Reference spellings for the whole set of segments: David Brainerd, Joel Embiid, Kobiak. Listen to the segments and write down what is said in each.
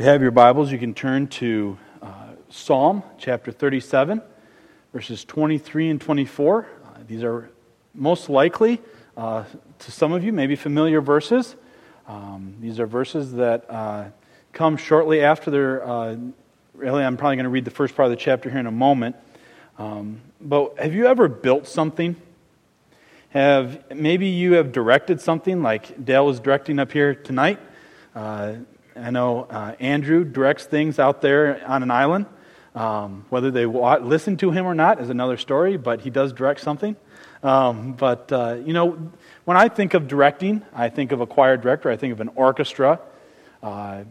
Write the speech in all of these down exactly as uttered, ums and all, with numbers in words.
If you have your Bibles, you can turn to uh, Psalm chapter thirty-seven, verses twenty-three and twenty-four. Uh, these are most likely, uh, to some of you, maybe familiar verses. Um, these are verses that uh, come shortly after their, uh, really I'm probably going to read the first part of the chapter here in a moment. Um, but have you ever built something? Have maybe you have directed something like Dale was directing up here tonight. Uh, I know uh, Andrew directs things out there on an island. Um, whether they w- listen to him or not is another story, but he does direct something. Um, but, uh, you know, when I think of directing, I think of a choir director, I think of an orchestra. Uh,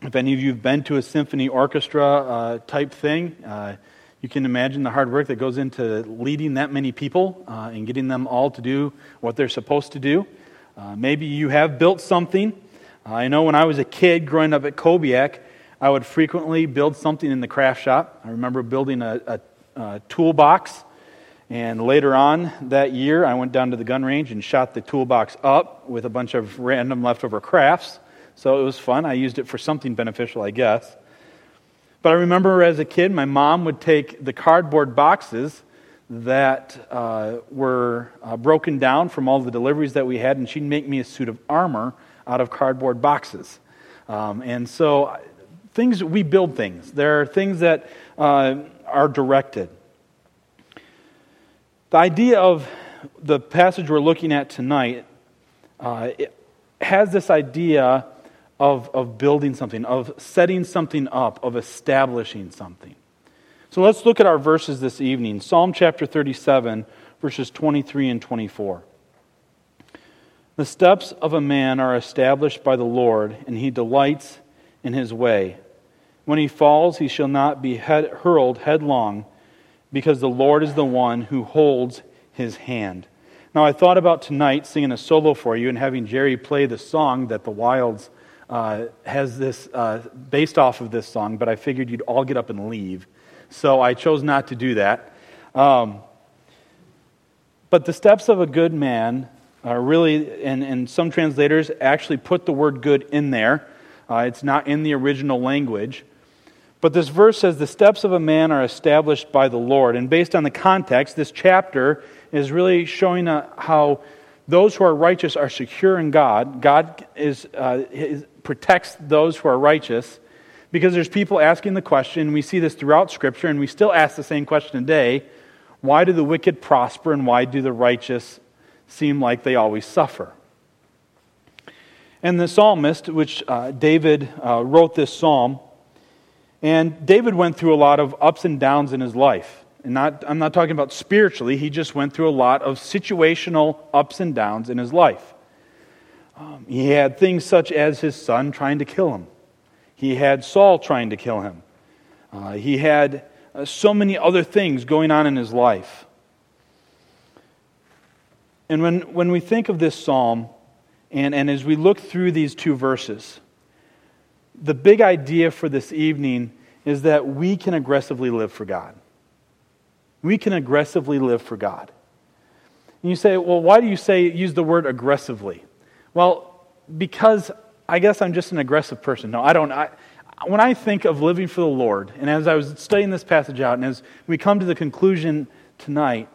if any of you have been to a symphony orchestra uh, type thing, uh, you can imagine the hard work that goes into leading that many people uh, and getting them all to do what they're supposed to do. Uh, maybe you have built something. I know when I was a kid growing up at Kobiak, I would frequently build something in the craft shop. I remember building a, a, a toolbox, and later on that year, I went down to the gun range and shot the toolbox up with a bunch of random leftover crafts, so it was fun. I used it for something beneficial, I guess. But I remember as a kid, my mom would take the cardboard boxes that uh, were uh, broken down from all the deliveries that we had, and she'd make me a suit of armor out of cardboard boxes. Um, and so things, we build things. There are things that uh, are directed. The idea of the passage we're looking at tonight uh, it has this idea of, of building something, of setting something up, of establishing something. So let's look at our verses this evening. Psalm chapter thirty-seven, verses twenty-three and twenty-four. The steps of a man are established by the Lord, and he delights in his way. When he falls, he shall not be head, hurled headlong, because the Lord is the one who holds his hand. Now, I thought about tonight singing a solo for you and having Jerry play the song that the Wilds uh, has this uh, based off of this song, but I figured you'd all get up and leave. So I chose not to do that. Um, but the steps of a good man... Uh, really, and, and some translators actually put the word good in there. Uh, it's not in the original language. But this verse says, the steps of a man are established by the Lord. And based on the context, this chapter is really showing uh, how those who are righteous are secure in God. God is, uh, is protects those who are righteous. Because there's people asking the question, we see this throughout Scripture, and we still ask the same question today, why do the wicked prosper and why do the righteous seem like they always suffer? And the psalmist, which uh, David uh, wrote this psalm, and David went through a lot of ups and downs in his life. And not, I'm not talking about spiritually, he just went through a lot of situational ups and downs in his life. Um, he had things such as his son trying to kill him. He had Saul trying to kill him. Uh, he had uh, so many other things going on in his life. And when, when we think of this psalm, and, and as we look through these two verses, the big idea for this evening is that we can aggressively live for God. We can aggressively live for God. And you say, well, why do you say use the word aggressively? Well, because I guess I'm just an aggressive person. No, I don't. I, when I think of living for the Lord, and as I was studying this passage out, and as we come to the conclusion tonight,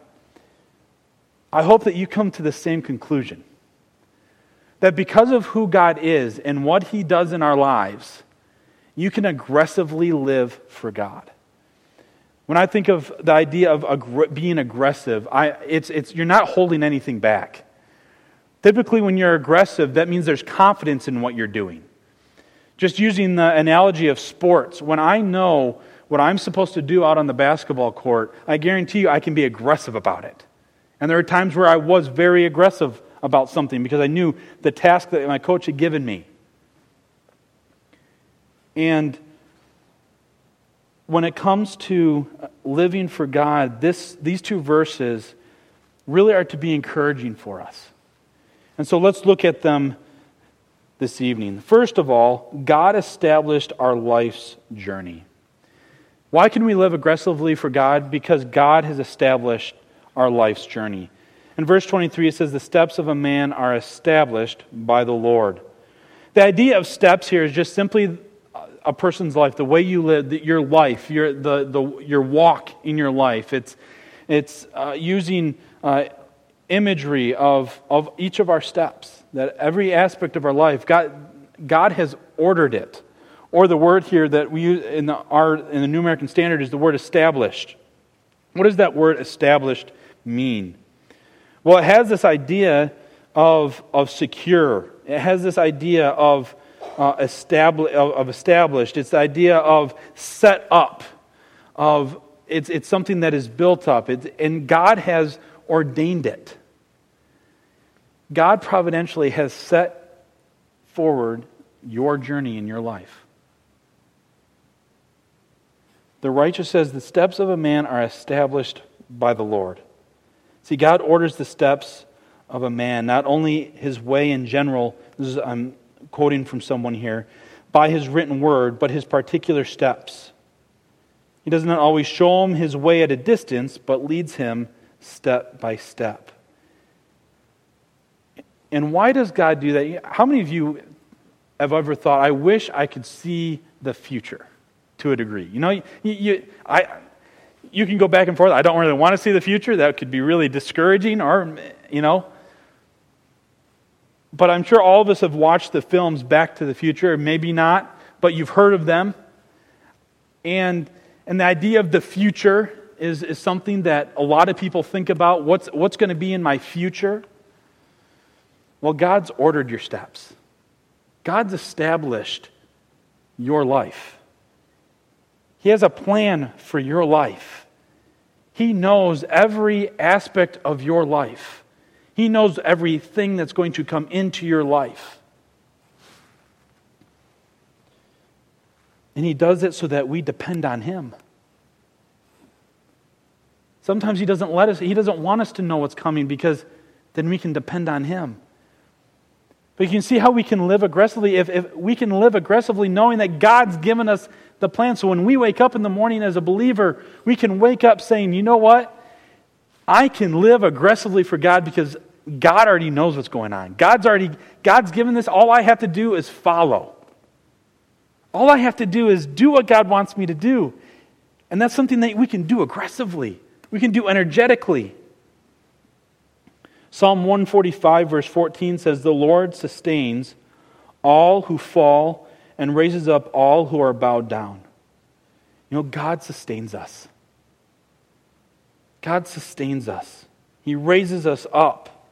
I hope that you come to the same conclusion. That because of who God is and what He does in our lives, you can aggressively live for God. When I think of the idea of aggr- being aggressive, I, it's, it's, you're not holding anything back. Typically when you're aggressive, that means there's confidence in what you're doing. Just using the analogy of sports, when I know what I'm supposed to do out on the basketball court, I guarantee you I can be aggressive about it. And there are times where I was very aggressive about something because I knew the task that my coach had given me. And when it comes to living for God, this, these two verses really are to be encouraging for us. And so let's look at them this evening. First of all, God established our life's journey. Why can we live aggressively for God? Because God has established our life's journey. In verse twenty-three, it says, the steps of a man are established by the Lord. The idea of steps here is just simply a person's life, the way you live, the, your life, your the, the your walk in your life. It's it's uh, using uh, imagery of of each of our steps. That every aspect of our life, God God has ordered it. Or the word here that we use in the our in the New American Standard is the word established. What does that word established mean? Well, it has this idea of of secure. It has this idea of uh, establi- of, of established. It's the idea of set up. Of it's it's something that is built up. It's, and God has ordained it. God providentially has set forward your journey in your life. The righteous says, the steps of a man are established by the Lord. See, God orders the steps of a man, not only his way in general, this is, I'm quoting from someone here, by his written word, but his particular steps. He does not always show him his way at a distance, but leads him step by step. And why does God do that? How many of you have ever thought, I wish I could see the future to a degree? You know, you, you, I, you can go back and forth. I don't really want to see the future. That could be really discouraging, or, you know. But I'm sure all of us have watched the films Back to the Future, maybe not, but you've heard of them. And and the idea of the future is, is something that a lot of people think about. What's what's going to be in my future? Well, God's ordered your steps. God's established your life. He has a plan for your life. He knows every aspect of your life. He knows everything that's going to come into your life. And He does it so that we depend on Him. Sometimes He doesn't let us, He doesn't want us to know what's coming, because then we can depend on Him. But you can see how we can live aggressively. If, if we can live aggressively knowing that God's given us the plan. So when we wake up in the morning as a believer, we can wake up saying, you know what? I can live aggressively for God because God already knows what's going on. God's already, God's given this. All I have to do is follow. All I have to do is do what God wants me to do. And that's something that we can do aggressively. We can do energetically. Psalm one forty-five verse fourteen says, the Lord sustains all who fall and raises up all who are bowed down. You know, God sustains us. God sustains us. He raises us up.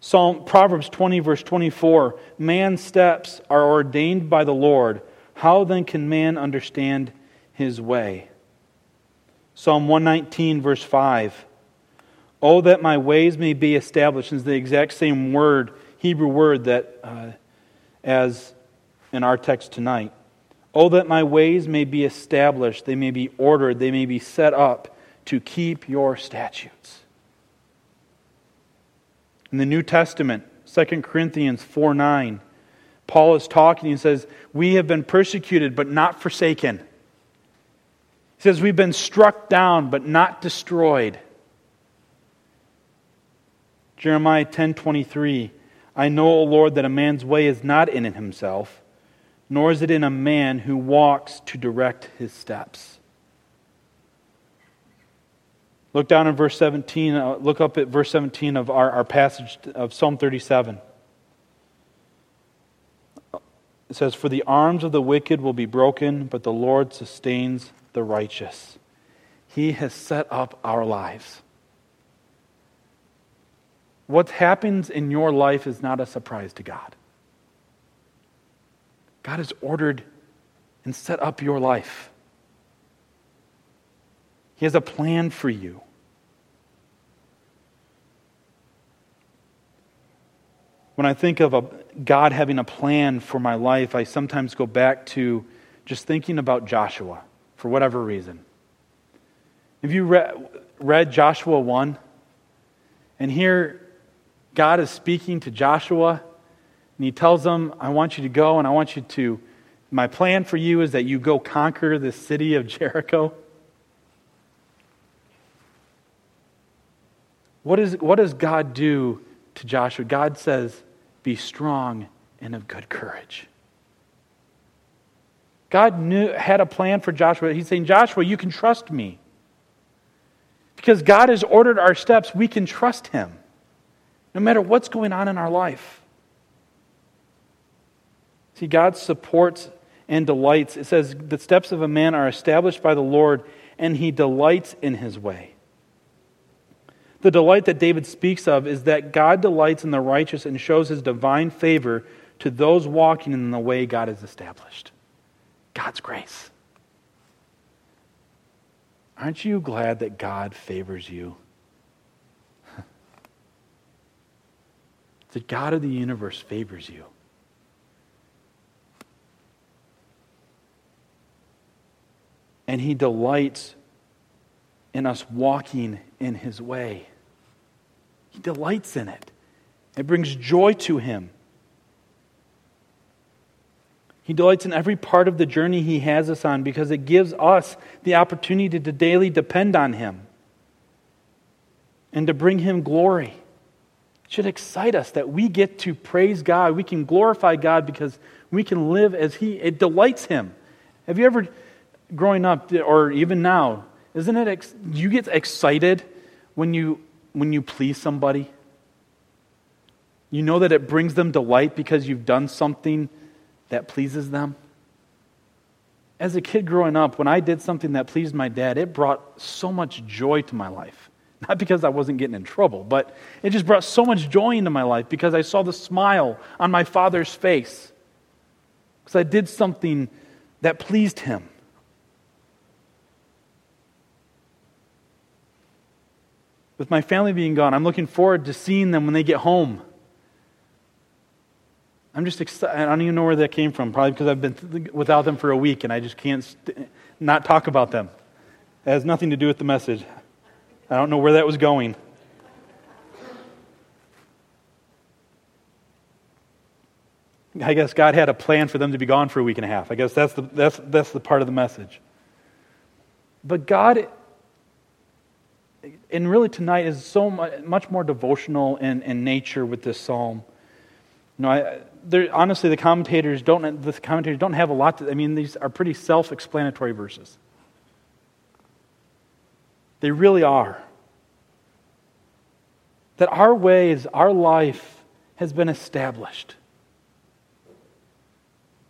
Psalm Proverbs twenty verse twenty-four, man's steps are ordained by the Lord. How then can man understand his way? Psalm one nineteen verse five, oh, that my ways may be established, is the exact same word, Hebrew word, that uh, as in our text tonight. Oh, that my ways may be established, they may be ordered, they may be set up to keep your statutes. In the New Testament, Second Corinthians four nine, Paul is talking, he says, we have been persecuted but not forsaken. He says, we've been struck down but not destroyed. Jeremiah ten twenty-three, I know, O Lord, that a man's way is not in himself, nor is it in a man who walks to direct his steps. Look down in verse seventeen, uh, look up at verse seventeen of our, our passage of Psalm thirty-seven. It says, for the arms of the wicked will be broken, but the Lord sustains the righteous. He has set up our lives. What happens in your life is not a surprise to God. God has ordered and set up your life. He has a plan for you. When I think of a, God having a plan for my life, I sometimes go back to just thinking about Joshua for whatever reason. Have you re- read Joshua one? And here, God is speaking to Joshua, and He tells him, I want you to go, and I want you to, my plan for you is that you go conquer the city of Jericho. What is, what does God do to Joshua? God says, be strong and of good courage. God knew, had a plan for Joshua. He's saying, Joshua, you can trust me. Because God has ordered our steps, we can trust him. No matter what's going on in our life. See, God supports and delights. It says, the steps of a man are established by the Lord, and he delights in his way. The delight that David speaks of is that God delights in the righteous and shows his divine favor to those walking in the way God has established. God's grace. Aren't you glad that God favors you? The God of the universe favors you. And he delights in us walking in his way. He delights in it. It brings joy to him. He delights in every part of the journey he has us on because it gives us the opportunity to daily depend on him and to bring him glory. It should excite us that we get to praise God. We can glorify God because we can live as he, it delights him. Have you ever, growing up or even now, isn't it, ex- you get excited when you, when you please somebody? You know that it brings them delight because you've done something that pleases them. As a kid growing up, when I did something that pleased my dad, it brought so much joy to my life. Not because I wasn't getting in trouble, but it just brought so much joy into my life because I saw the smile on my father's face. Because I did something that pleased him. With my family being gone, I'm looking forward to seeing them when they get home. I'm just excited. I don't even know where that came from, probably because I've been th- without them for a week and I just can't st- not talk about them. It has nothing to do with the message. I don't know where that was going. I guess God had a plan for them to be gone for a week and a half. I guess that's the that's that's the part of the message. But God, and really tonight is so much, much more devotional in, in nature with this psalm. You know, I, there, honestly, the commentators don't. The commentators don't have a lot to. I mean, these are pretty self-explanatory verses. They really are. That our ways, our life, has been established.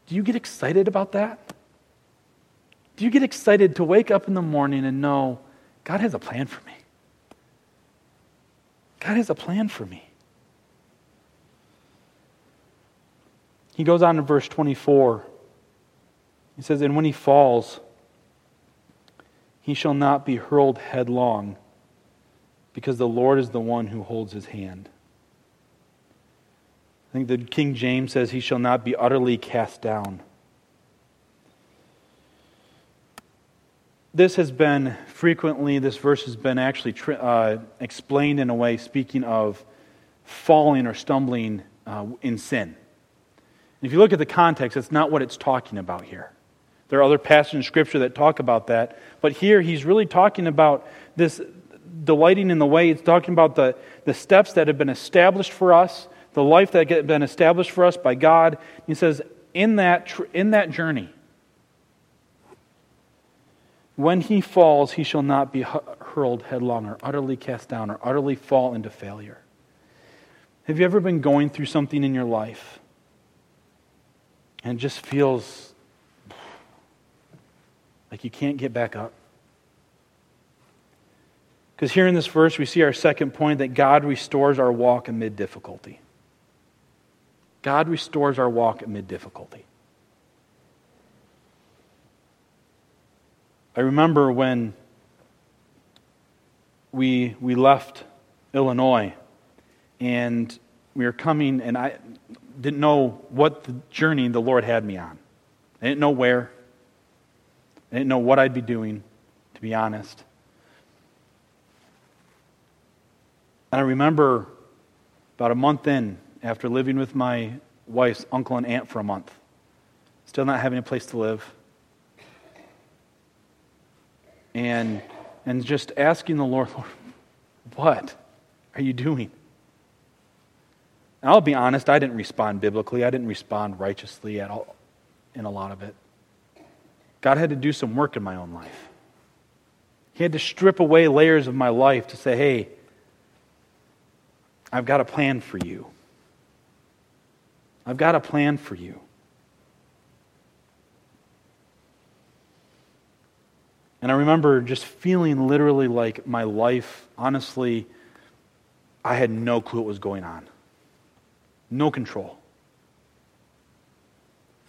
Do you get excited about that? Do you get excited to wake up in the morning and know God has a plan for me? God has a plan for me. He goes on to verse twenty-four. He says, and when he falls, he shall not be hurled headlong, because the Lord is the one who holds his hand. I think the King James says, he shall not be utterly cast down. This has been frequently, this verse has been actually uh, explained in a way, speaking of falling or stumbling uh, in sin. If you look at the context, that's not what it's talking about here. There are other passages in Scripture that talk about that. But here, he's really talking about this delighting in the way. It's talking about the, the steps that have been established for us, the life that has been established for us by God. He says, in that, in that journey, when he falls, he shall not be hurled headlong or utterly cast down or utterly fall into failure. Have you ever been going through something in your life and it just feels like you can't get back up? Because here in this verse, we see our second point, that God restores our walk amid difficulty. God restores our walk amid difficulty. I remember when we we left Illinois, and we were coming, and I didn't know what the journey the Lord had me on. I didn't know where. I didn't know what I'd be doing, to be honest. And I remember about a month in, after living with my wife's uncle and aunt for a month, still not having a place to live, and and just asking the Lord, Lord, what are you doing? And I'll be honest, I didn't respond biblically. I didn't respond righteously at all in a lot of it. God had to do some work in my own life. He had to strip away layers of my life to say, hey, I've got a plan for you. I've got a plan for you. And I remember just feeling literally like my life, honestly, I had no clue what was going on. No control.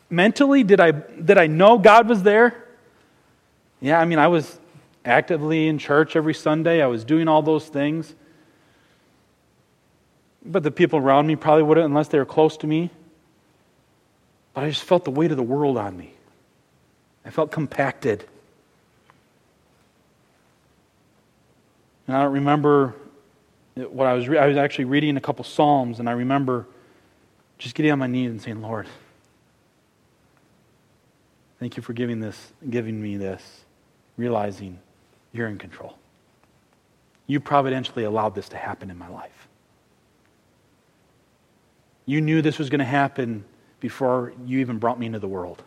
Mentally, did I did I know God was there? Yeah, I mean, I was actively in church every Sunday. I was doing all those things. But the people around me probably wouldn't unless they were close to me. But I just felt the weight of the world on me. I felt compacted. And I don't remember what I was re- I was actually reading a couple Psalms, and I remember just getting on my knees and saying, Lord, thank you for giving this, giving me this, realizing you're in control. You providentially allowed this to happen in my life. You knew this was going to happen before you even brought me into the world.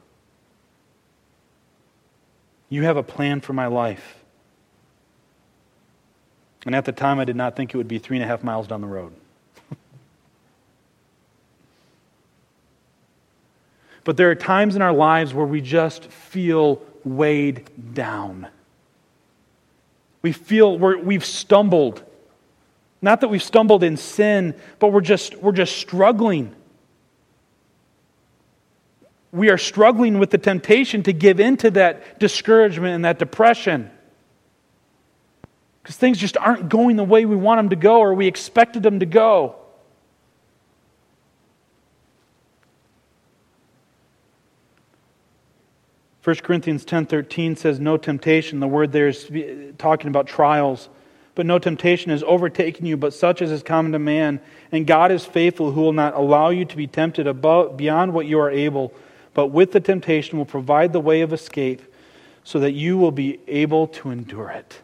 You have a plan for my life. And at the time, I did not think it would be three and a half miles down the road. But there are times in our lives where we just feel weighed down. We feel we're, we've stumbled. Not that we've stumbled in sin, but we're just we're just struggling. We are struggling with the temptation to give in to that discouragement and that depression. Because things just aren't going the way we want them to go or we expected them to go. First Corinthians ten thirteen says, no temptation, the word there is talking about trials, but no temptation is overtaking you, but such as is common to man. And God is faithful, who will not allow you to be tempted above, beyond what you are able, but with the temptation will provide the way of escape so that you will be able to endure it.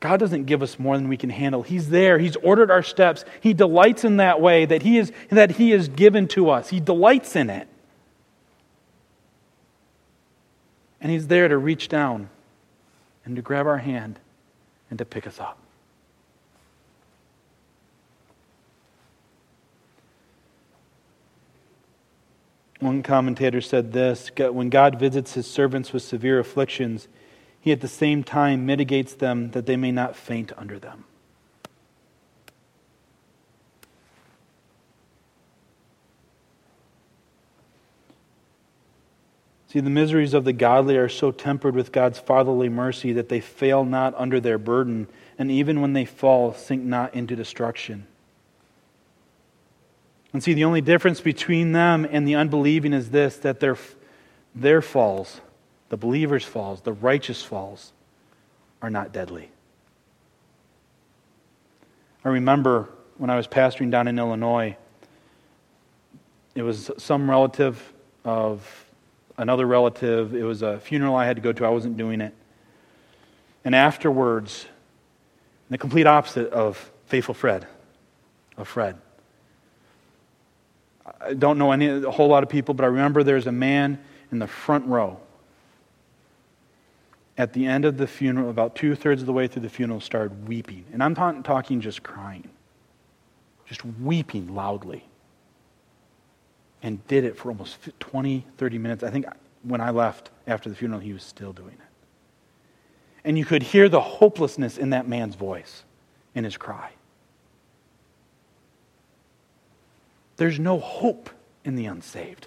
God doesn't give us more than we can handle. He's there. He's ordered our steps. He delights in that way that He is that He is given to us. He delights in it. And He's there to reach down and to grab our hand and to pick us up. One commentator said this, when God visits His servants with severe afflictions, He at the same time mitigates them that they may not faint under them. See, the miseries of the godly are so tempered with God's fatherly mercy that they fail not under their burden, and even when they fall, sink not into destruction. And see, the only difference between them and the unbelieving is this, that their, their falls, the believer's falls, the righteous falls, are not deadly. I remember when I was pastoring down in Illinois, it was some relative of another relative. It was a funeral I had to go to. I wasn't doing it. And afterwards, the complete opposite of faithful Fred, of Fred. I don't know any a whole lot of people, but I remember there's a man in the front row. At the end of the funeral, about two-thirds of the way through the funeral, started weeping. And I'm not talking just crying. Just weeping loudly. And did it for almost twenty, thirty minutes. I think when I left after the funeral, he was still doing it. And you could hear the hopelessness in that man's voice, in his cry. There's no hope in the unsaved.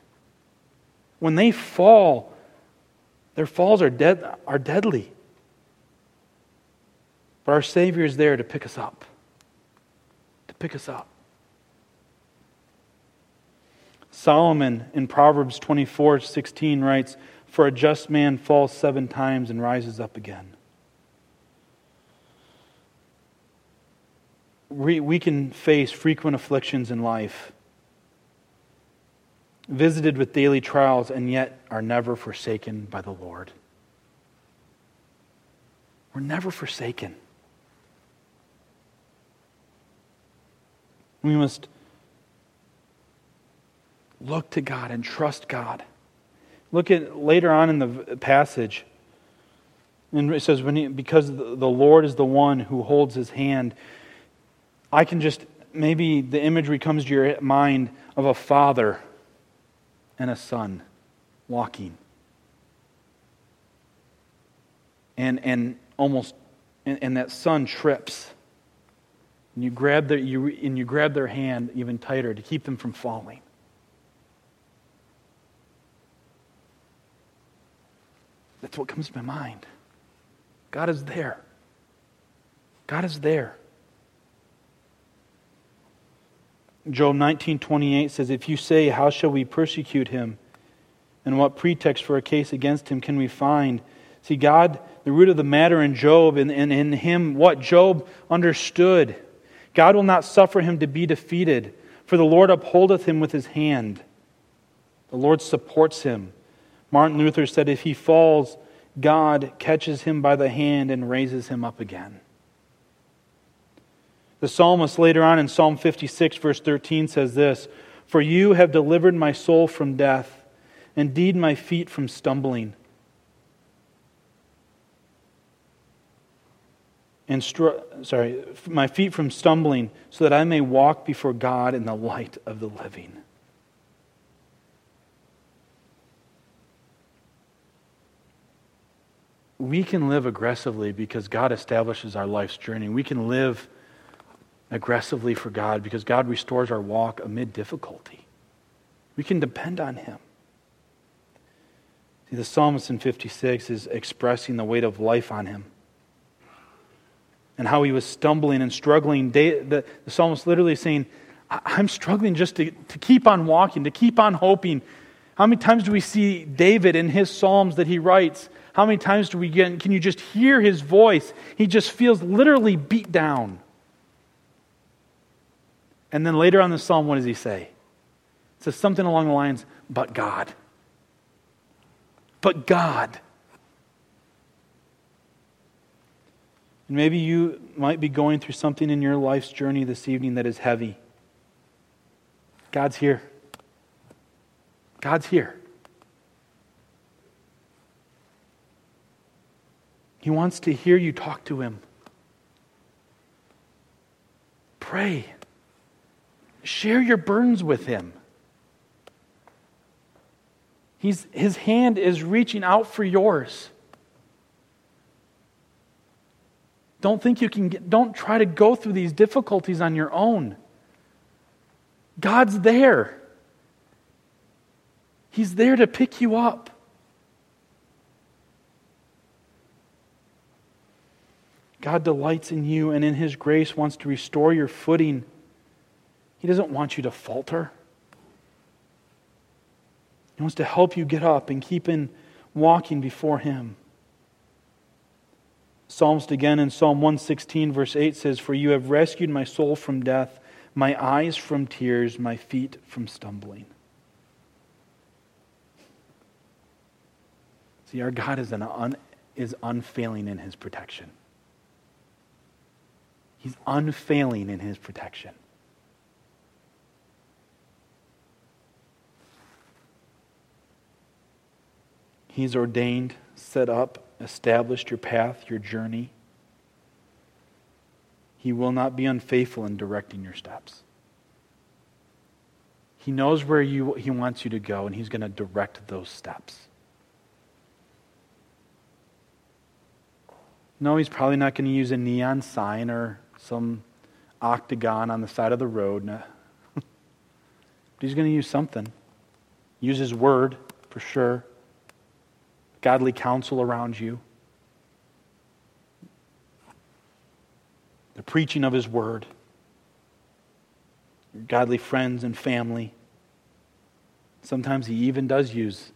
When they fall, their falls are dead, are deadly. But our Savior is there to pick us up. To pick us up. Solomon in Proverbs twenty-four sixteen writes, for a just man falls seven times and rises up again. We, we can face frequent afflictions in life, visited with daily trials, and yet are never forsaken by the Lord. We're never forsaken. We must Look to God and trust God. Look at later on in the passage. And it says, when he, because the Lord is the one who holds his hand. I can just, maybe the imagery comes to your mind of a father and a son walking. And and almost, and, and that son trips. And you grab their, you, and you grab their hand even tighter to keep them from falling. That's what comes to my mind. God is there. God is there. Job nineteen twenty-eight says, if you say, how shall we persecute him? And what pretext for a case against him can we find? See, God, the root of the matter in Job, and in, in, in him, what Job understood. God will not suffer him to be defeated, for the Lord upholdeth him with his hand. The Lord supports him. Martin Luther said, if he falls, God catches him by the hand and raises him up again. The psalmist later on in Psalm fifty-six, verse thirteen says this, for you have delivered my soul from death, indeed my feet from stumbling. And stru- sorry, my feet from stumbling, so that I may walk before God in the light of the living. We can live aggressively because God establishes our life's journey. We can live aggressively for God because God restores our walk amid difficulty. We can depend on Him. See, the psalmist in fifty-six is expressing the weight of life on him and how he was stumbling and struggling. The psalmist literally saying, I'm struggling just to, to keep on walking, to keep on hoping. How many times do we see David in his psalms that he writes? How many times do we get, can you just hear his voice? He just feels literally beat down. And then later on in the psalm, what does he say? It says something along the lines, but God. But God. And maybe you might be going through something in your life's journey this evening that is heavy. God's here. God's here. He wants to hear you talk to Him. Pray. Share your burdens with Him. He's, his hand is reaching out for yours. Don't think you can get, don't try to go through these difficulties on your own. God's there. He's there to pick you up. God delights in you and in His grace wants to restore your footing. He doesn't want you to falter. He wants to help you get up and keep in walking before Him. Psalmist again in Psalm one sixteen verse eight says, for you have rescued my soul from death, my eyes from tears, my feet from stumbling. See, our God is, an un, is unfailing in His protection. He's unfailing in His protection. He's ordained, set up, established your path, your journey. He will not be unfaithful in directing your steps. He knows where you He wants you to go, and He's going to direct those steps. No, He's probably not going to use a neon sign or some octagon on the side of the road. No. But He's going to use something. Use His word, for sure. Godly counsel around you. The preaching of His word. Your godly friends and family. Sometimes He even does use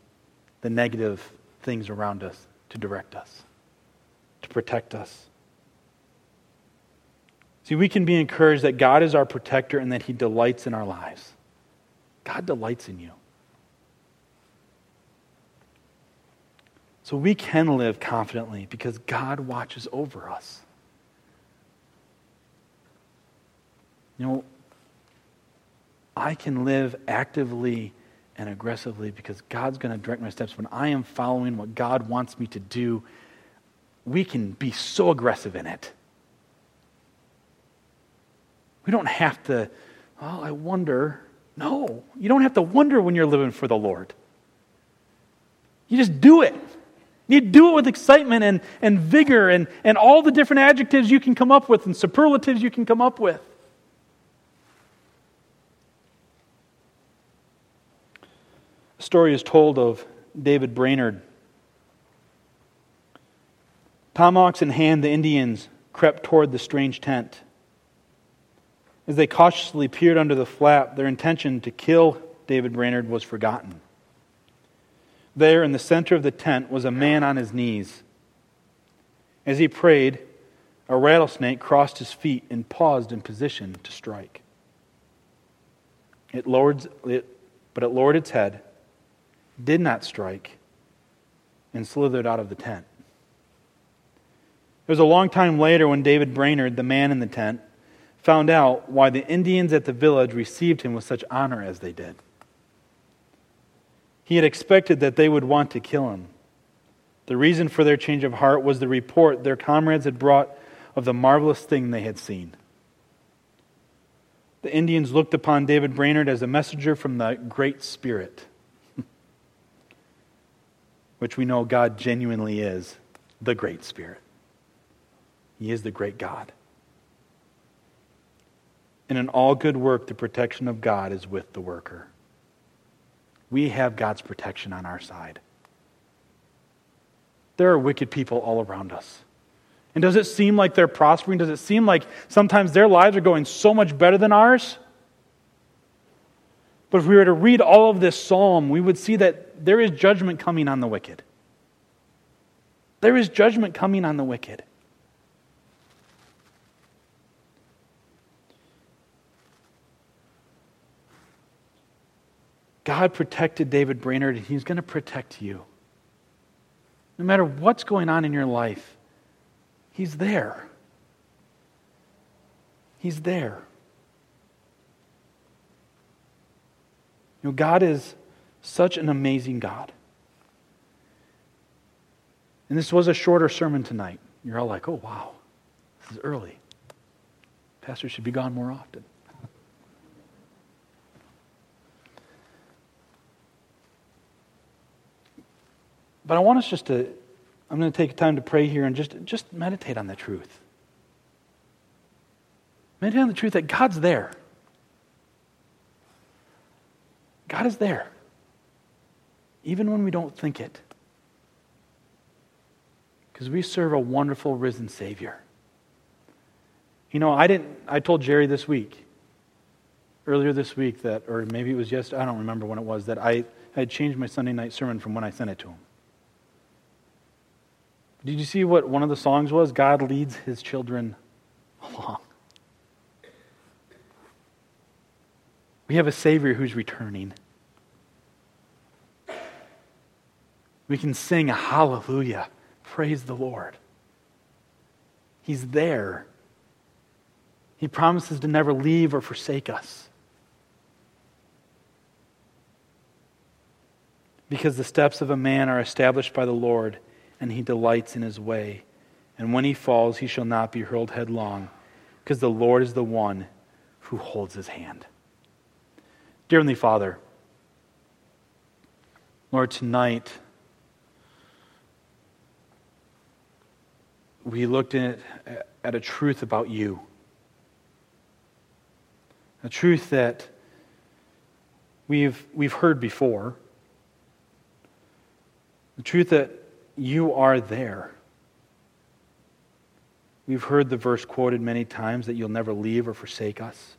the negative things around us to direct us, to protect us. See, we can be encouraged that God is our protector and that He delights in our lives. God delights in you. So we can live confidently because God watches over us. You know, I can live actively and aggressively, because God's going to direct my steps. When I am following what God wants me to do, we can be so aggressive in it. We don't have to, oh, I wonder. No, you don't have to wonder when you're living for the Lord. You just do it. You do it with excitement and, and vigor and, and all the different adjectives you can come up with and superlatives you can come up with. A story is told of David Brainerd. Tomahawks in hand, the Indians crept toward the strange tent. As they cautiously peered under the flap, their intention to kill David Brainerd was forgotten. There, in the center of the tent, was a man on his knees. As he prayed, a rattlesnake crossed his feet and paused in position to strike. It lowered it, but it lowered its head, did not strike, and slithered out of the tent. It was a long time later when David Brainerd, the man in the tent, found out why the Indians at the village received him with such honor as they did. He had expected that they would want to kill him. The reason for their change of heart was the report their comrades had brought of the marvelous thing they had seen. The Indians looked upon David Brainerd as a messenger from the Great Spirit, which we know God genuinely is, the Great Spirit. He is the great God. And in all good work, the protection of God is with the worker. We have God's protection on our side. There are wicked people all around us. And does it seem like they're prospering? Does it seem like sometimes their lives are going so much better than ours? But if we were to read all of this psalm, we would see that there is judgment coming on the wicked. There is judgment coming on the wicked. God protected David Brainerd, and He's going to protect you. No matter what's going on in your life, He's there. He's there. You know, God is such an amazing God. And this was a shorter sermon tonight. You're all like, oh, wow, this is early. Pastors should be gone more often. But I want us just to, I'm going to take time to pray here and just, just meditate on the truth. Meditate on the truth that God's there. God is there. Even when we don't think it. Because we serve a wonderful risen Savior. You know, I didn't, I told Jerry this week, earlier this week that, or maybe it was yesterday, I don't remember when it was, that I, I had changed my Sunday night sermon from when I sent it to him. Did you see what one of the songs was? God leads His children along. We have a Savior who's returning. We can sing a hallelujah. Praise the Lord. He's there. He promises to never leave or forsake us. Because the steps of a man are established by the Lord, and He delights in his way. And when he falls, he shall not be hurled headlong, because the Lord is the one who holds his hand. Dear Heavenly Father, Lord, tonight we looked at, at a truth about you. A truth that we've we've heard before. The truth that you are there. We've heard the verse quoted many times that you'll never leave or forsake us.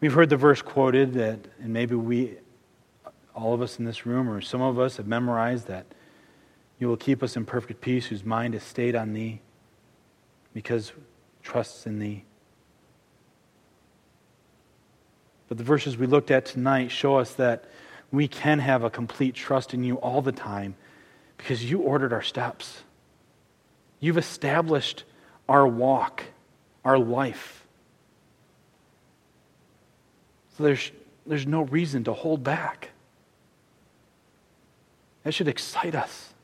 We've heard the verse quoted that, and maybe we, all of us in this room, or some of us have memorized that you will keep us in perfect peace whose mind is stayed on thee because trusts in thee. But the verses we looked at tonight show us that we can have a complete trust in you all the time because you ordered our steps. You've established our walk, our life. So there's There's no reason to hold back. That should excite us.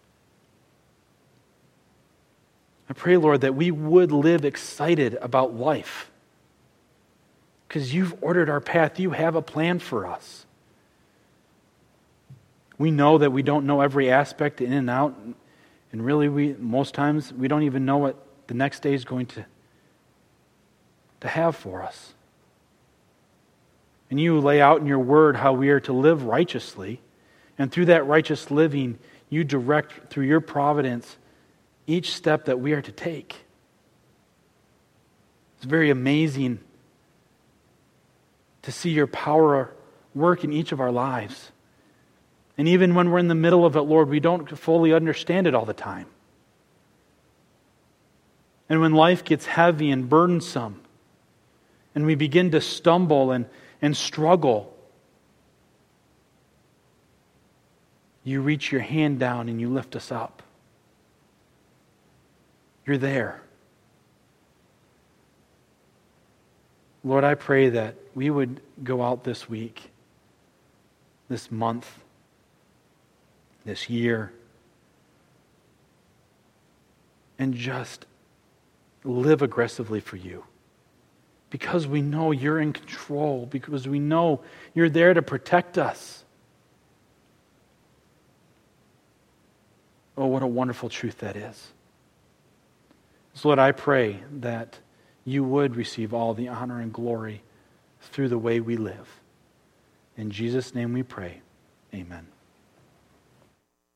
I pray, Lord, that we would live excited about life, because you've ordered our path. You have a plan for us. We know that we don't know every aspect in and out, and really we most times we don't even know what the next day is going to, to have for us. And you lay out in your word how we are to live righteously, and through that righteous living, you direct through your providence each step that we are to take. It's very amazing to see your power work in each of our lives. And even when we're in the middle of it, Lord, we don't fully understand it all the time. And when life gets heavy and burdensome, and we begin to stumble and, and struggle, you reach your hand down and you lift us up. You're there. Lord, I pray that we would go out this week, this month, this year, and just live aggressively for you, because we know you're in control, because we know you're there to protect us. Oh, what a wonderful truth that is. So, Lord, I pray that you would receive all the honor and glory through the way we live. In Jesus' name we pray. Amen.